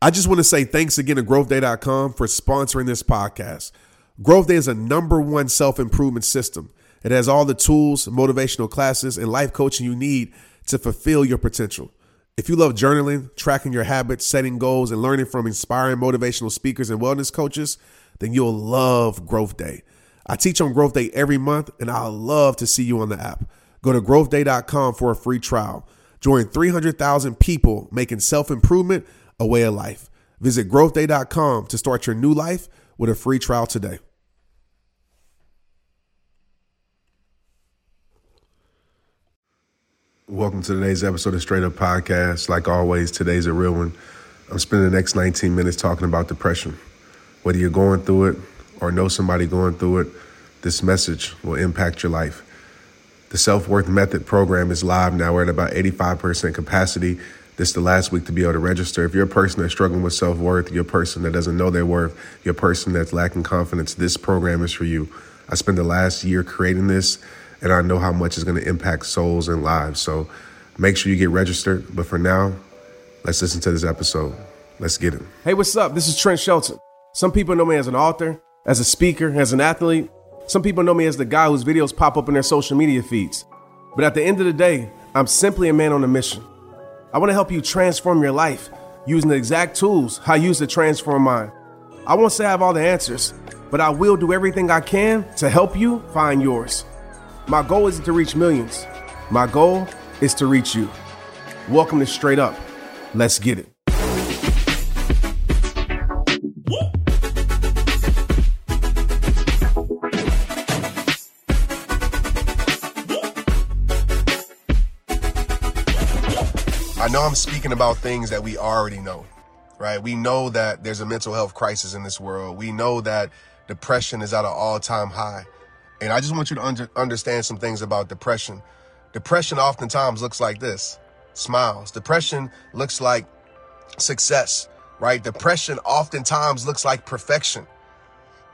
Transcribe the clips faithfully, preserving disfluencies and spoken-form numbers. I just want to say thanks again to Growth Day dot com for sponsoring this podcast. Growth Day is a number one self-improvement system. It has all the tools, motivational classes, and life coaching you need to fulfill your potential. If you love journaling, tracking your habits, setting goals, and learning from inspiring motivational speakers and wellness coaches, then you'll love Growth Day. I teach on Growth Day every month, and I'd love to see you on the app. Go to growth day dot com for a free trial. Join three hundred thousand people making self-improvement a way of life. Visit growth day dot com to start your new life with a free trial today. Welcome to today's episode of Straight Up Podcast. Like always, today's a real one. I'm spending the next nineteen minutes talking about depression. Whether you're going through it or know somebody going through it, this message will impact your life. The Self Worth Method program is live now. We're at about eighty-five percent capacity. This is the last week to be able to register. If you're a person that's struggling with self-worth, you're a person that doesn't know their worth, you're a person that's lacking confidence, this program is for you. I spent the last year creating this, and I know how much it's going to impact souls and lives. So make sure you get registered. But for now, let's listen to this episode. Let's get it. Hey, what's up? This is Trent Shelton. Some people know me as an author, as a speaker, as an athlete. Some people know me as the guy whose videos pop up in their social media feeds. But at the end of the day, I'm simply a man on a mission. I want to help you transform your life using the exact tools I use to transform mine. I won't say I have all the answers, but I will do everything I can to help you find yours. My goal isn't to reach millions. My goal is to reach you. Welcome to Straight Up. Let's get it. I know I'm speaking about things that we already know, right? We know that there's a mental health crisis in this world. We know that depression is at an all-time high. And I just want you to under, understand some things about depression. Depression oftentimes looks like this, smiles. Depression looks like success, right? Depression oftentimes looks like perfection.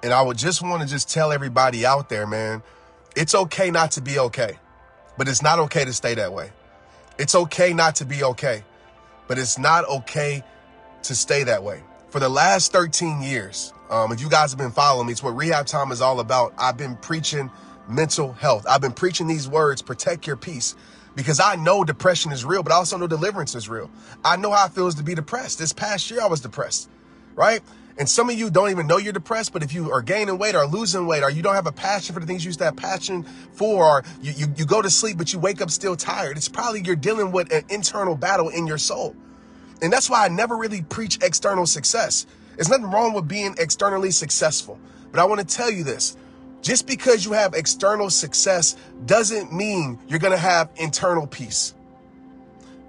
And I would just want to just tell everybody out there, man, it's okay not to be okay, but it's not okay to stay that way. It's okay not to be okay, but it's not okay to stay that way. For the last thirteen years, um, if you guys have been following me, it's what Rehab Time is all about. I've been preaching mental health. I've been preaching these words, protect your peace, because I know depression is real, but I also know deliverance is real. I know how it feels to be depressed. This past year, I was depressed, right? And some of you don't even know you're depressed, but if you are gaining weight or losing weight, or you don't have a passion for the things you used to have passion for, or you, you, you go to sleep, but you wake up still tired, it's probably you're dealing with an internal battle in your soul. And that's why I never really preach external success. There's nothing wrong with being externally successful. But I want to tell you this, just because you have external success doesn't mean you're going to have internal peace.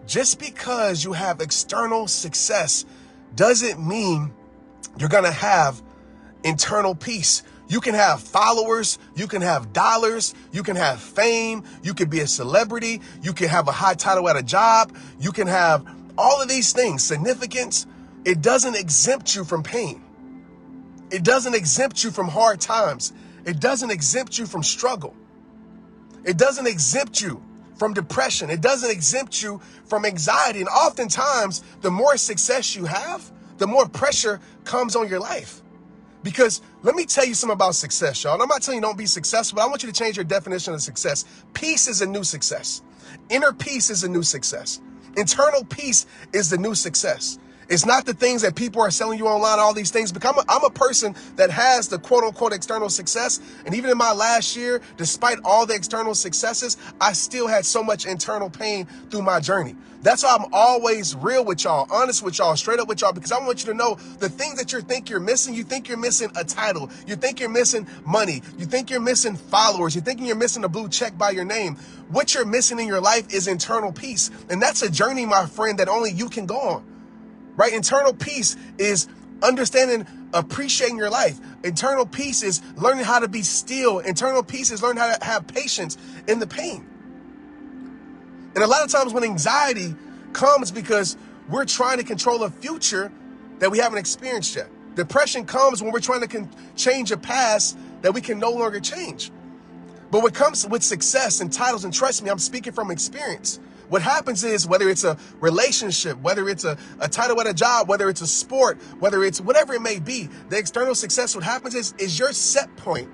Just because you have external success doesn't mean you're going to have internal peace. You can have followers. You can have dollars. You can have fame. You can be a celebrity. You can have a high title at a job. You can have all of these things, significance. It doesn't exempt you from pain. It doesn't exempt you from hard times. It doesn't exempt you from struggle. It doesn't exempt you from depression. It doesn't exempt you from anxiety. And oftentimes, the more success you have, the more pressure comes on your life. Because let me tell you something about success, y'all. And I'm not telling you don't be successful, but I want you to change your definition of success. Peace is a new success. Inner peace is a new success. Internal peace is the new success. It's not the things that people are selling you online, all these things. Because I'm a, I'm a person that has the quote unquote external success. And even in my last year, despite all the external successes, I still had so much internal pain through my journey. That's why I'm always real with y'all, honest with y'all, straight up with y'all, because I want you to know the things that you think you're missing. You think you're missing a title. You think you're missing money. You think you're missing followers. You're thinking you're missing a blue check by your name. What you're missing in your life is internal peace. And that's a journey, my friend, that only you can go on. Right? Internal peace is understanding, appreciating your life. Internal peace is learning how to be still. Internal peace is learning how to have patience in the pain. And a lot of times when anxiety comes because we're trying to control a future that we haven't experienced yet. Depression comes when we're trying to con- change a past that we can no longer change. But when it comes with success and titles, and trust me, I'm speaking from experience. What happens is, whether it's a relationship, whether it's a, a title at a job, whether it's a sport, whether it's whatever it may be, the external success, what happens is, is your set point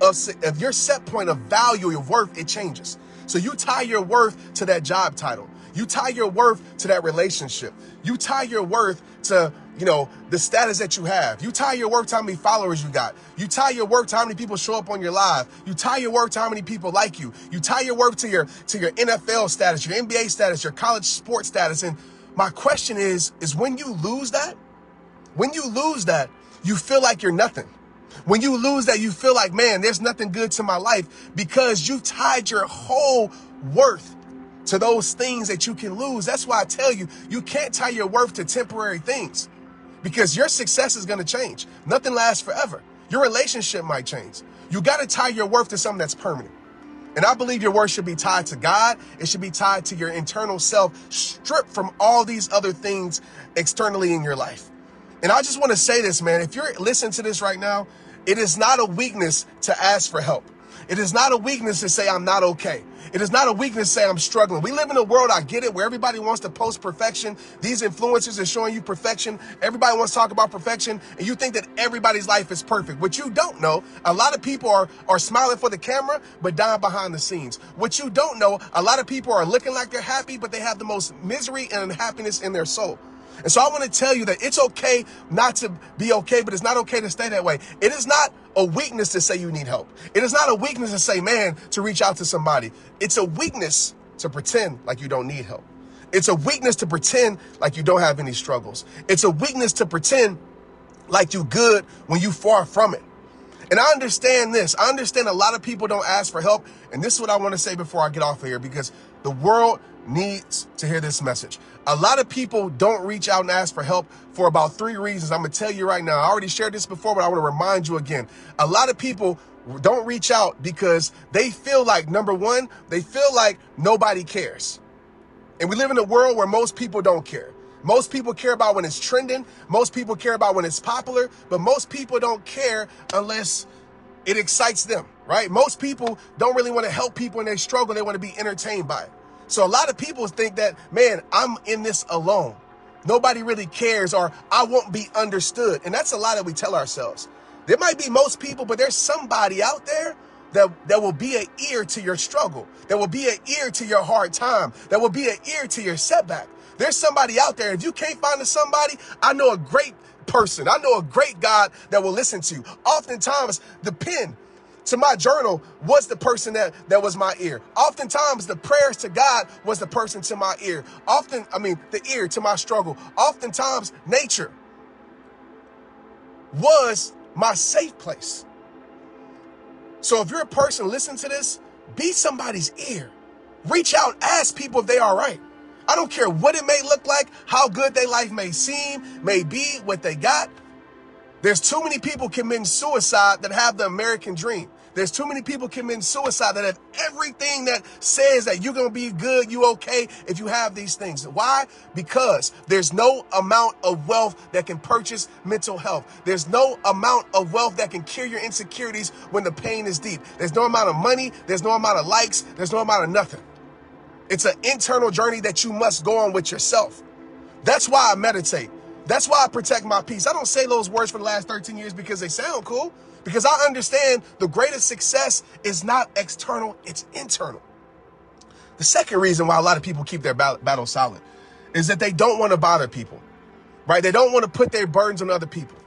of, of your set point of value, your worth, it changes. So you tie your worth to that job title. You tie your worth to that relationship. You tie your worth to, you know, the status that you have. You tie your worth to how many followers you got. You tie your worth to how many people show up on your live. You tie your worth to how many people like you. You tie your worth to your to your N F L status, your N B A status, your college sports status. And my question is, is when you lose that, when you lose that, you feel like you're nothing. When you lose that, you feel like, man, there's nothing good to my life, because you've tied your whole worth to those things that you can lose. That's why I tell you, you can't tie your worth to temporary things, because your success is going to change. Nothing lasts forever. Your relationship might change. You got to tie your worth to something that's permanent. And I believe your worth should be tied to God. It should be tied to your internal self, stripped from all these other things externally in your life. And I just want to say this, man, if you're listening to this right now, it is not a weakness to ask for help. It is not a weakness to say I'm not okay. It is not a weakness to say I'm struggling. We live in a world, I get it, where everybody wants to post perfection. These influencers are showing you perfection. Everybody wants to talk about perfection, and you think that everybody's life is perfect. What you don't know, a lot of people are, are smiling for the camera, but dying behind the scenes. What you don't know, a lot of people are looking like they're happy, but they have the most misery and unhappiness in their soul. And so I want to tell you that it's okay not to be okay, but it's not okay to stay that way. It is not a weakness to say you need help. It is not a weakness to say, man, to reach out to somebody. It's a weakness to pretend like you don't need help. It's a weakness to pretend like you don't have any struggles. It's a weakness to pretend like you're good when you're far from it. And I understand this. I understand a lot of people don't ask for help. And this is what I want to say before I get off of here, because the world needs to hear this message. A lot of people don't reach out and ask for help for about three reasons. I'm going to tell you right now. I already shared this before, but I want to remind you again. A lot of people don't reach out because they feel like, number one, they feel like nobody cares. And we live in a world where most people don't care. Most people care about when it's trending. Most people care about when it's popular, but most people don't care unless it excites them, right? Most people don't really want to help people when they struggle. They want to be entertained by it. So a lot of people think that, man, I'm in this alone. Nobody really cares, or I won't be understood. And that's a lie that we tell ourselves. There might be most people, but there's somebody out there that, that will be an ear to your struggle, that will be an ear to your hard time, that will be an ear to your setback. There's somebody out there. If you can't find somebody, I know a great person. I know a great God that will listen to you. Oftentimes, the pen to my journal was the person that, that was my ear. Oftentimes, the prayers to God was the person to my ear. Often, I mean, the ear to my struggle. Oftentimes, nature was my safe place. So if you're a person listening to this, be somebody's ear. Reach out, ask people if they are all right. I don't care what it may look like, how good their life may seem, may be, what they got. There's too many people committing suicide that have the American dream. There's too many people committing suicide that have everything that says that you're going to be good, you okay, if you have these things. Why? Because there's no amount of wealth that can purchase mental health. There's no amount of wealth that can cure your insecurities when the pain is deep. There's no amount of money. There's no amount of likes. There's no amount of nothing. It's an internal journey that you must go on with yourself. That's why I meditate. That's why I protect my peace. I don't say those words for the last thirteen years because they sound cool, because I understand the greatest success is not external, it's internal. The second reason why a lot of people keep their battle silent is that they don't want to bother people, right? They don't want to put their burdens on other people.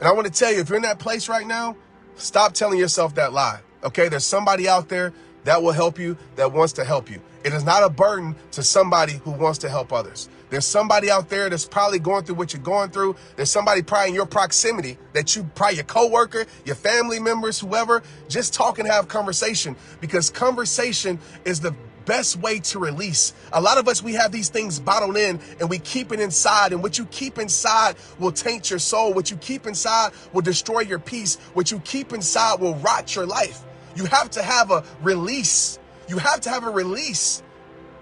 And I want to tell you, if you're in that place right now, stop telling yourself that lie, okay? There's somebody out there that will help you, that wants to help you. It is not a burden to somebody who wants to help others. There's somebody out there that's probably going through what you're going through. There's somebody probably in your proximity that you, probably your coworker, your family members, whoever, just talk and have conversation, because conversation is the best way to release. A lot of us, we have these things bottled in and we keep it inside, and what you keep inside will taint your soul. What you keep inside will destroy your peace. What you keep inside will rot your life. You have to have a release. You have to have a release.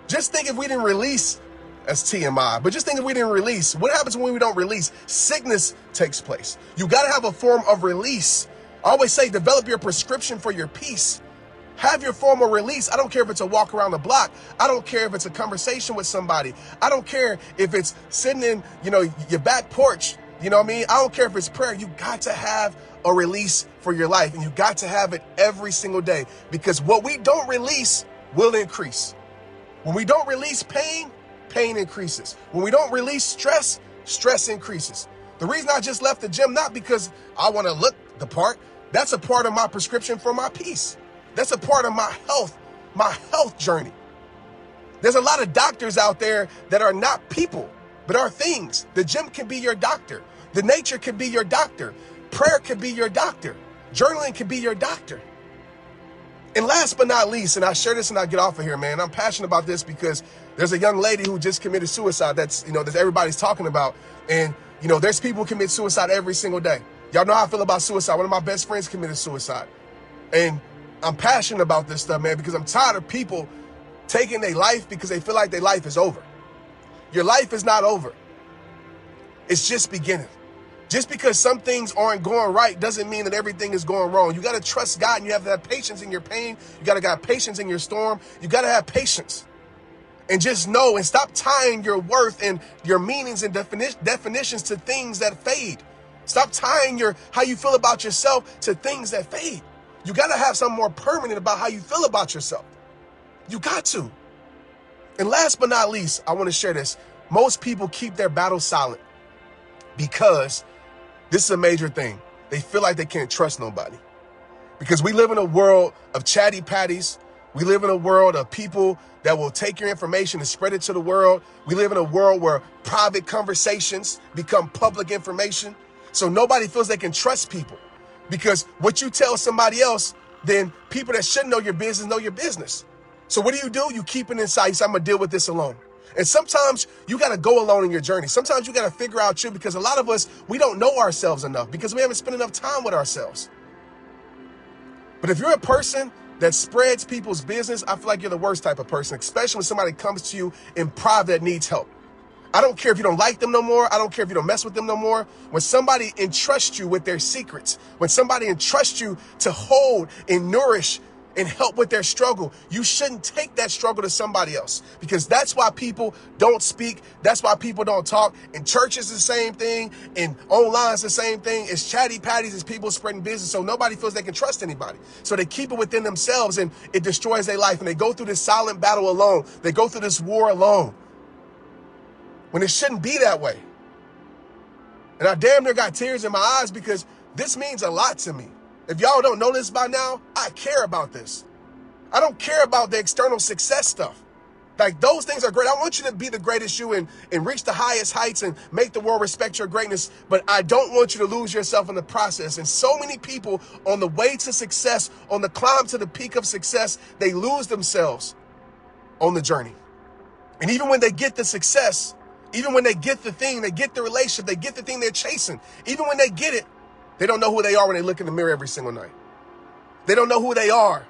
Just think if we didn't release, that's T M I, but just think if we didn't release, what happens when we don't release? Sickness takes place. You got to have a form of release. I always say develop your prescription for your peace. Have your formal release. I don't care if it's a walk around the block. I don't care if it's a conversation with somebody. I don't care if it's sitting in, you know, your back porch. You know what I mean? I don't care if it's prayer. You got to have a release for your life, and you got to have it every single day, because what we don't release will increase. When we don't release pain, pain increases. When we don't release stress, stress increases. The reason I just left the gym, not because I want to look the part. That's a part of my prescription for my peace. That's a part of my health, my health journey. There's a lot of doctors out there that are not people, but are things. The gym can be your doctor. The nature can be your doctor. Prayer can be your doctor. Journaling can be your doctor. And last but not least, and I share this and I get off of here, man. I'm passionate about this because there's a young lady who just committed suicide that's, you know, that everybody's talking about. And, you know, there's people who commit suicide every single day. Y'all know how I feel about suicide. One of my best friends committed suicide. And I'm passionate about this stuff, man, because I'm tired of people taking their life because they feel like their life is over. Your life is not over. It's just beginning. Just because some things aren't going right doesn't mean that everything is going wrong. You got to trust God, and you have to have patience in your pain. You got to have patience in your storm. You got to have patience. And just know and stop tying your worth and your meanings and defini- definitions to things that fade. Stop tying your how you feel about yourself to things that fade. You got to have something more permanent about how you feel about yourself. You got to. And last but not least, I want to share this. Most people keep their battle silent because this is a major thing. They feel like they can't trust nobody. Because we live in a world of chatty patties. We live in a world of people that will take your information and spread it to the world. We live in a world where private conversations become public information. So nobody feels they can trust people. Because what you tell somebody else, then people that shouldn't know your business know your business. So what do you do? You keep it inside. You say, I'm going to deal with this alone. And sometimes you got to go alone in your journey. Sometimes you got to figure out you, because a lot of us, we don't know ourselves enough because we haven't spent enough time with ourselves. But if you're a person that spreads people's business, I feel like you're the worst type of person, especially when somebody comes to you in private that needs help. I don't care if you don't like them no more. I don't care if you don't mess with them no more. When somebody entrusts you with their secrets, when somebody entrusts you to hold and nourish and help with their struggle, you shouldn't take that struggle to somebody else, because that's why people don't speak. That's why people don't talk. In church is the same thing. In online is the same thing. It's chatty patties. It's people spreading business. So nobody feels they can trust anybody. So they keep it within themselves, and it destroys their life. And they go through this silent battle alone. They go through this war alone, when it shouldn't be that way. And I damn near got tears in my eyes because this means a lot to me. If y'all don't know this by now, I care about this. I don't care about the external success stuff. Like, those things are great. I want you to be the greatest you and, and reach the highest heights and make the world respect your greatness. But I don't want you to lose yourself in the process. And so many people on the way to success, on the climb to the peak of success, they lose themselves on the journey. And even when they get the success, even when they get the thing, they get the relationship, they get the thing they're chasing. Even when they get it, they don't know who they are when they look in the mirror every single night. They don't know who they are.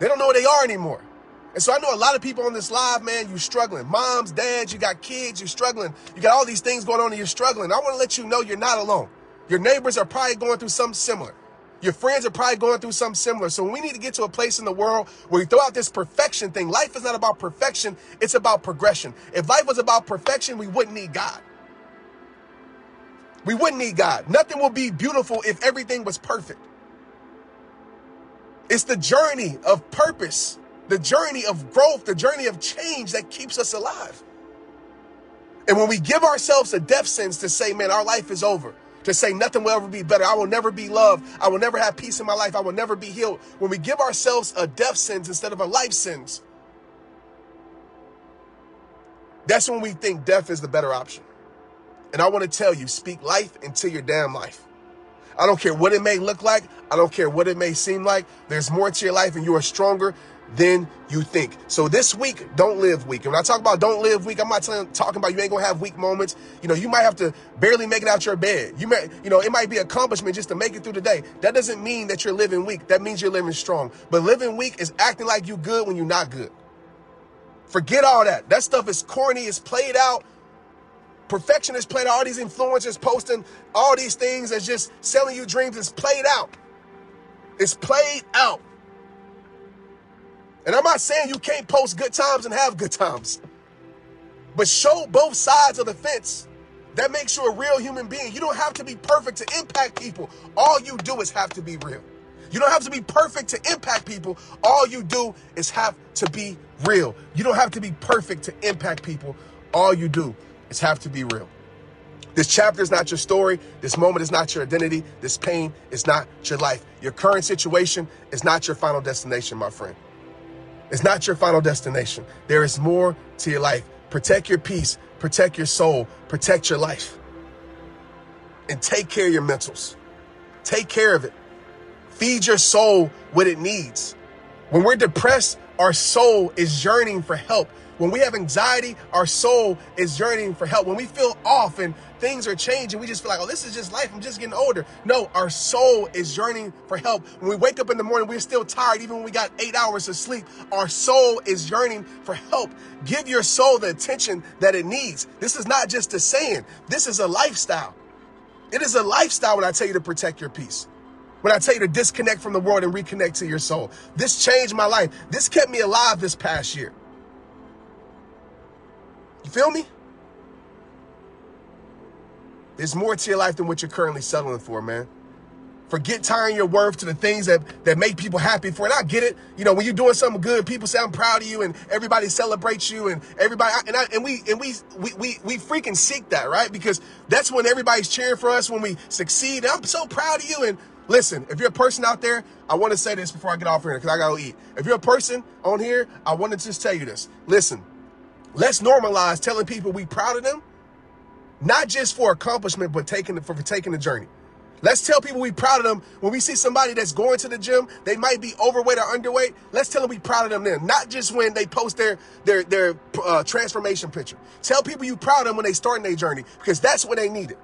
They don't know who they are anymore. And so I know a lot of people on this live, man, you're struggling. Moms, dads, you got kids, you're struggling. You got all these things going on and you're struggling. I want to let you know you're not alone. Your neighbors are probably going through something similar. Your friends are probably going through something similar. So we need to get to a place in the world where we throw out this perfection thing. Life is not about perfection. It's about progression. If life was about perfection, we wouldn't need God. We wouldn't need God. Nothing would be beautiful if everything was perfect. It's the journey of purpose, the journey of growth, the journey of change that keeps us alive. And when we give ourselves a death sentence to say, man, our life is over, to say nothing will ever be better, I will never be loved, I will never have peace in my life, I will never be healed. When we give ourselves a death sentence instead of a life sentence, that's when we think death is the better option. And I want to tell you, speak life into your damn life. I don't care what it may look like. I don't care what it may seem like. There's more to your life, and you are stronger than you think. So this week, don't live weak. And when I talk about don't live weak, I'm not telling, talking about you ain't going to have weak moments. You know, you might have to barely make it out your bed. You may, you know, it might be accomplishment just to make it through the day. That doesn't mean that you're living weak. That means you're living strong. But living weak is acting like you good when you're not good. Forget all that. That stuff is corny. It's played out. Perfection is played out. All these influencers posting all these things that's just selling you dreams. It's played out. It's played out. And I'm not saying you can't post good times and have good times, but show both sides of the fence. That makes you a real human being. You don't have to be perfect to impact people. All you do is have to be real. You don't have to be perfect to impact people. All you do is have to be real. You don't have to be perfect to impact people. All you do is have to be real. This chapter is not your story. This moment is not your identity. This pain is not your life. Your current situation is not your final destination, my friend. It's not your final destination. There is more to your life. Protect your peace, protect your soul, protect your life. And take care of your mentals. Take care of it. Feed your soul what it needs. When we're depressed, our soul is yearning for help. When we have anxiety, our soul is yearning for help. When we feel off and things are changing, we just feel like, oh, this is just life. I'm just getting older. No, our soul is yearning for help. When we wake up in the morning, we're still tired. Even when we got eight hours of sleep, our soul is yearning for help. Give your soul the attention that it needs. This is not just a saying. This is a lifestyle. It is a lifestyle when I tell you to protect your peace. When I tell you to disconnect from the world and reconnect to your soul. This changed my life. This kept me alive this past year. You feel me? There's more to your life than what you're currently settling for, man. Forget tying your worth to the things that, that make people happy for. And I get it. You know, when you're doing something good, people say, I'm proud of you, and everybody celebrates you, and everybody, and I, and we, and we, we, we, we freaking seek that, right? Because that's when everybody's cheering for us, when we succeed. I'm so proud of you. And listen, if you're a person out there, I want to say this before I get off here because I got to eat. If you're a person on here, I want to just tell you this. Listen. Let's normalize telling people we proud of them, not just for accomplishment, but taking the, for, for taking the journey. Let's tell people we proud of them when we see somebody that's going to the gym. They might be overweight or underweight. Let's tell them we proud of them then, not just when they post their their their uh, transformation picture. Tell people you proud of them when they start their journey because that's when they need it.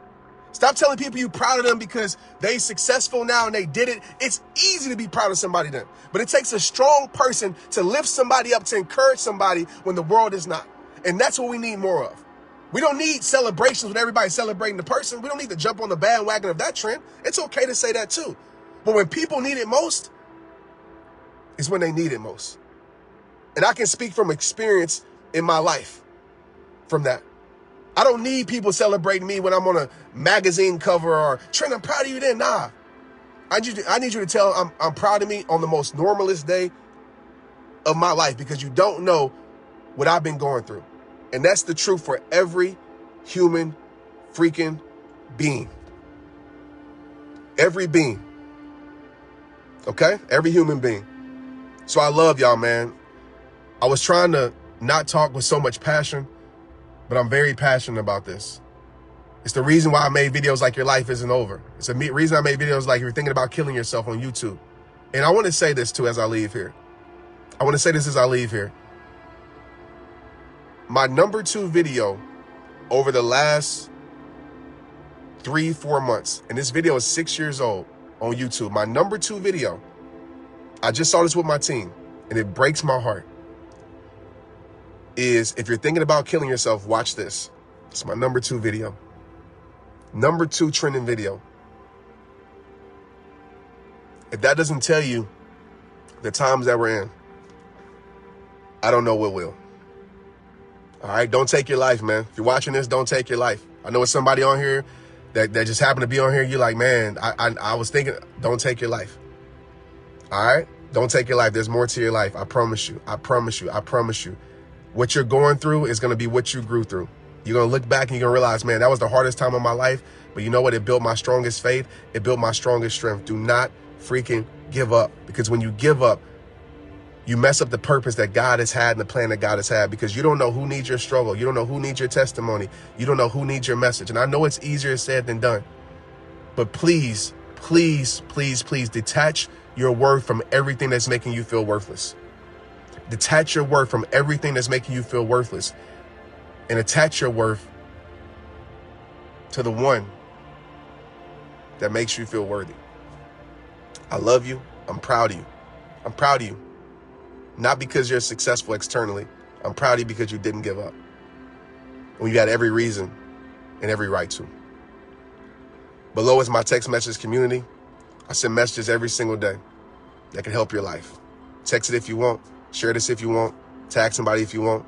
Stop telling people you're proud of them because they successful now and they did it. It's easy to be proud of somebody then, but it takes a strong person to lift somebody up, to encourage somebody when the world is not. And that's what we need more of. We don't need celebrations when everybody's celebrating the person. We don't need to jump on the bandwagon of that trend. It's okay to say that too. But when people need it most, is when they need it most. And I can speak from experience in my life from that. I don't need people celebrating me when I'm on a magazine cover or, Trent, I'm proud of you then. Nah, I need you to, I need you to tell I'm, I'm proud of me on the most normalest day of my life because you don't know what I've been going through. And that's the truth for every human freaking being. Every being. Okay? Every human being. So I love y'all, man. I was trying to not talk with so much passion, but I'm very passionate about this. It's the reason why I made videos like Your Life Isn't Over. It's the reason I made videos like You're Thinking About Killing Yourself on YouTube. And I want to say this too as I leave here. I want to say this as I leave here. My number two video over the last three, four months, and this video is six years old on YouTube. My number two video, I just saw this with my team, and it breaks my heart, is if you're thinking about killing yourself, watch this. It's my number two video. Number two trending video. If that doesn't tell you the times that we're in, I don't know what will. All right, don't take your life, man. If you're watching this, don't take your life. I know it's somebody on here that, that just happened to be on here. You're like, man, I, I I was thinking, don't take your life. All right, don't take your life. There's more to your life. I promise you. I promise you. I promise you. What you're going through is going to be what you grew through. You're going to look back and you're going to realize, man, that was the hardest time of my life. But you know what? It built my strongest faith. It built my strongest strength. Do not freaking give up, because when you give up, you mess up the purpose that God has had and the plan that God has had, because you don't know who needs your struggle. You don't know who needs your testimony. You don't know who needs your message. And I know it's easier said than done, but please, please, please, please detach your worth from everything that's making you feel worthless. Detach your worth from everything that's making you feel worthless, and attach your worth to the one that makes you feel worthy. I love you. I'm proud of you. I'm proud of you. Not because you're successful externally. I'm proud of you because you didn't give up when you had every reason and every right to. Below is my text message community. I send messages every single day that can help your life. Text it if you want. Share this if you want. Tag somebody if you want.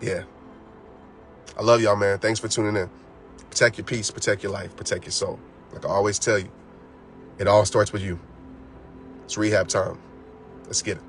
Yeah. I love y'all, man. Thanks for tuning in. Protect your peace. Protect your life. Protect your soul. Like I always tell you, it all starts with you. It's rehab time. Let's get it.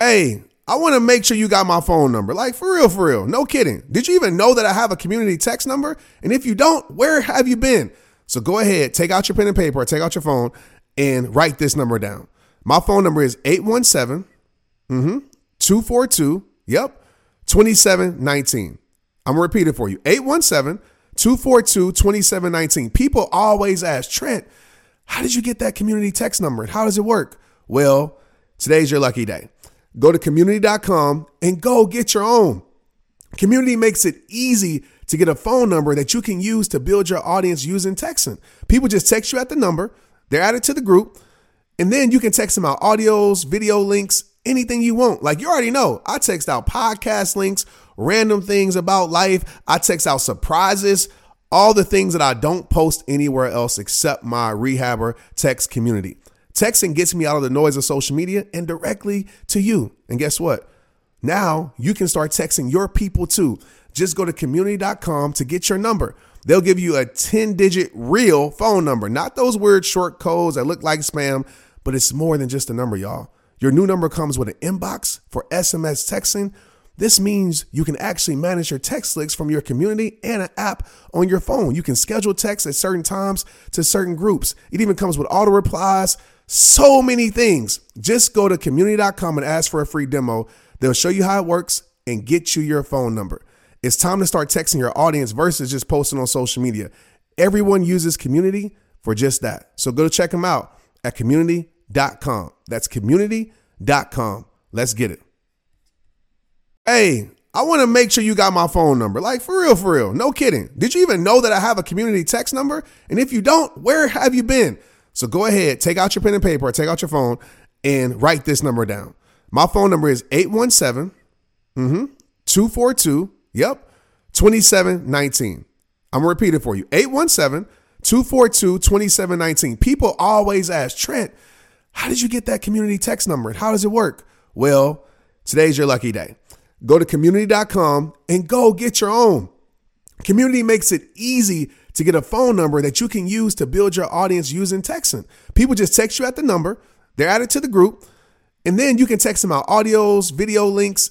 Hey, I want to make sure you got my phone number. Like, for real, for real. No kidding. Did you even know that I have a community text number? And if you don't, where have you been? So go ahead, take out your pen and paper, or take out your phone, and write this number down. My phone number is eight one seven, mm-hmm, two four two, yep, twenty-seven nineteen. I'm going to repeat it for you. eight one seven, two four two, twenty-seven nineteen. People always ask, Trent, how did you get that community text number? And how does it work? Well, today's your lucky day. Go to community dot com and go get your own. Community makes it easy to get a phone number that you can use to build your audience using texting. People just text you at the number. They're added to the group. And then you can text them out audios, video links, anything you want. Like you already know, I text out podcast links, random things about life. I text out surprises, all the things that I don't post anywhere else except my rehabber text community. Texting gets me out of the noise of social media and directly to you. And guess what? Now you can start texting your people too. Just go to community dot com to get your number. They'll give you a ten digit real phone number, not those weird short codes that look like spam, but it's more than just a number, y'all. Your new number comes with an inbox for S M S texting. This means you can actually manage your text links from your community and an app on your phone. You can schedule texts at certain times to certain groups. It even comes with auto replies. So many things. Just go to community dot com and ask for a free demo. They'll show you how it works and get you your phone number. It's time to start texting your audience versus just posting on social media. Everyone uses community for just that. So go check them out at community dot com. That's community dot com. Let's get it. Hey, I want to make sure you got my phone number. Like, for real, for real. No kidding. Did you even know that I have a community text number? And if you don't, where have you been? So go ahead, take out your pen and paper, or take out your phone, and write this number down. My phone number is eight one seven, mm-hmm, two four two, yep, twenty-seven nineteen. I'm going to repeat it for you. eight one seven, two four two, twenty-seven nineteen. People always ask, Trent, how did you get that community text number? And how does it work? Well, today's your lucky day. Go to community dot com and go get your own. Community makes it easy to get a phone number that you can use to build your audience using texting. People just text you at the number. They're added to the group. And then you can text them out audios, video links,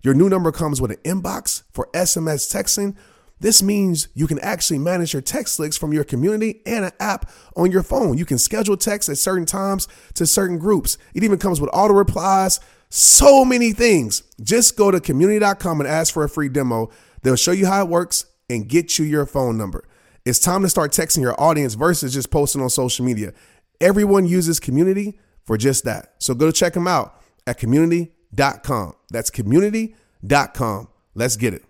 Your new number comes with an inbox for S M S texting. This means you can actually manage your text links from your community and an app on your phone. You can schedule texts at certain times to certain groups. It even comes with auto replies, so many things. Just go to community dot com and ask for a free demo. They'll show you how it works and get you your phone number. It's time to start texting your audience versus just posting on social media. Everyone uses community for just that. So go check them out at community dot com. That's community dot com. Let's get it.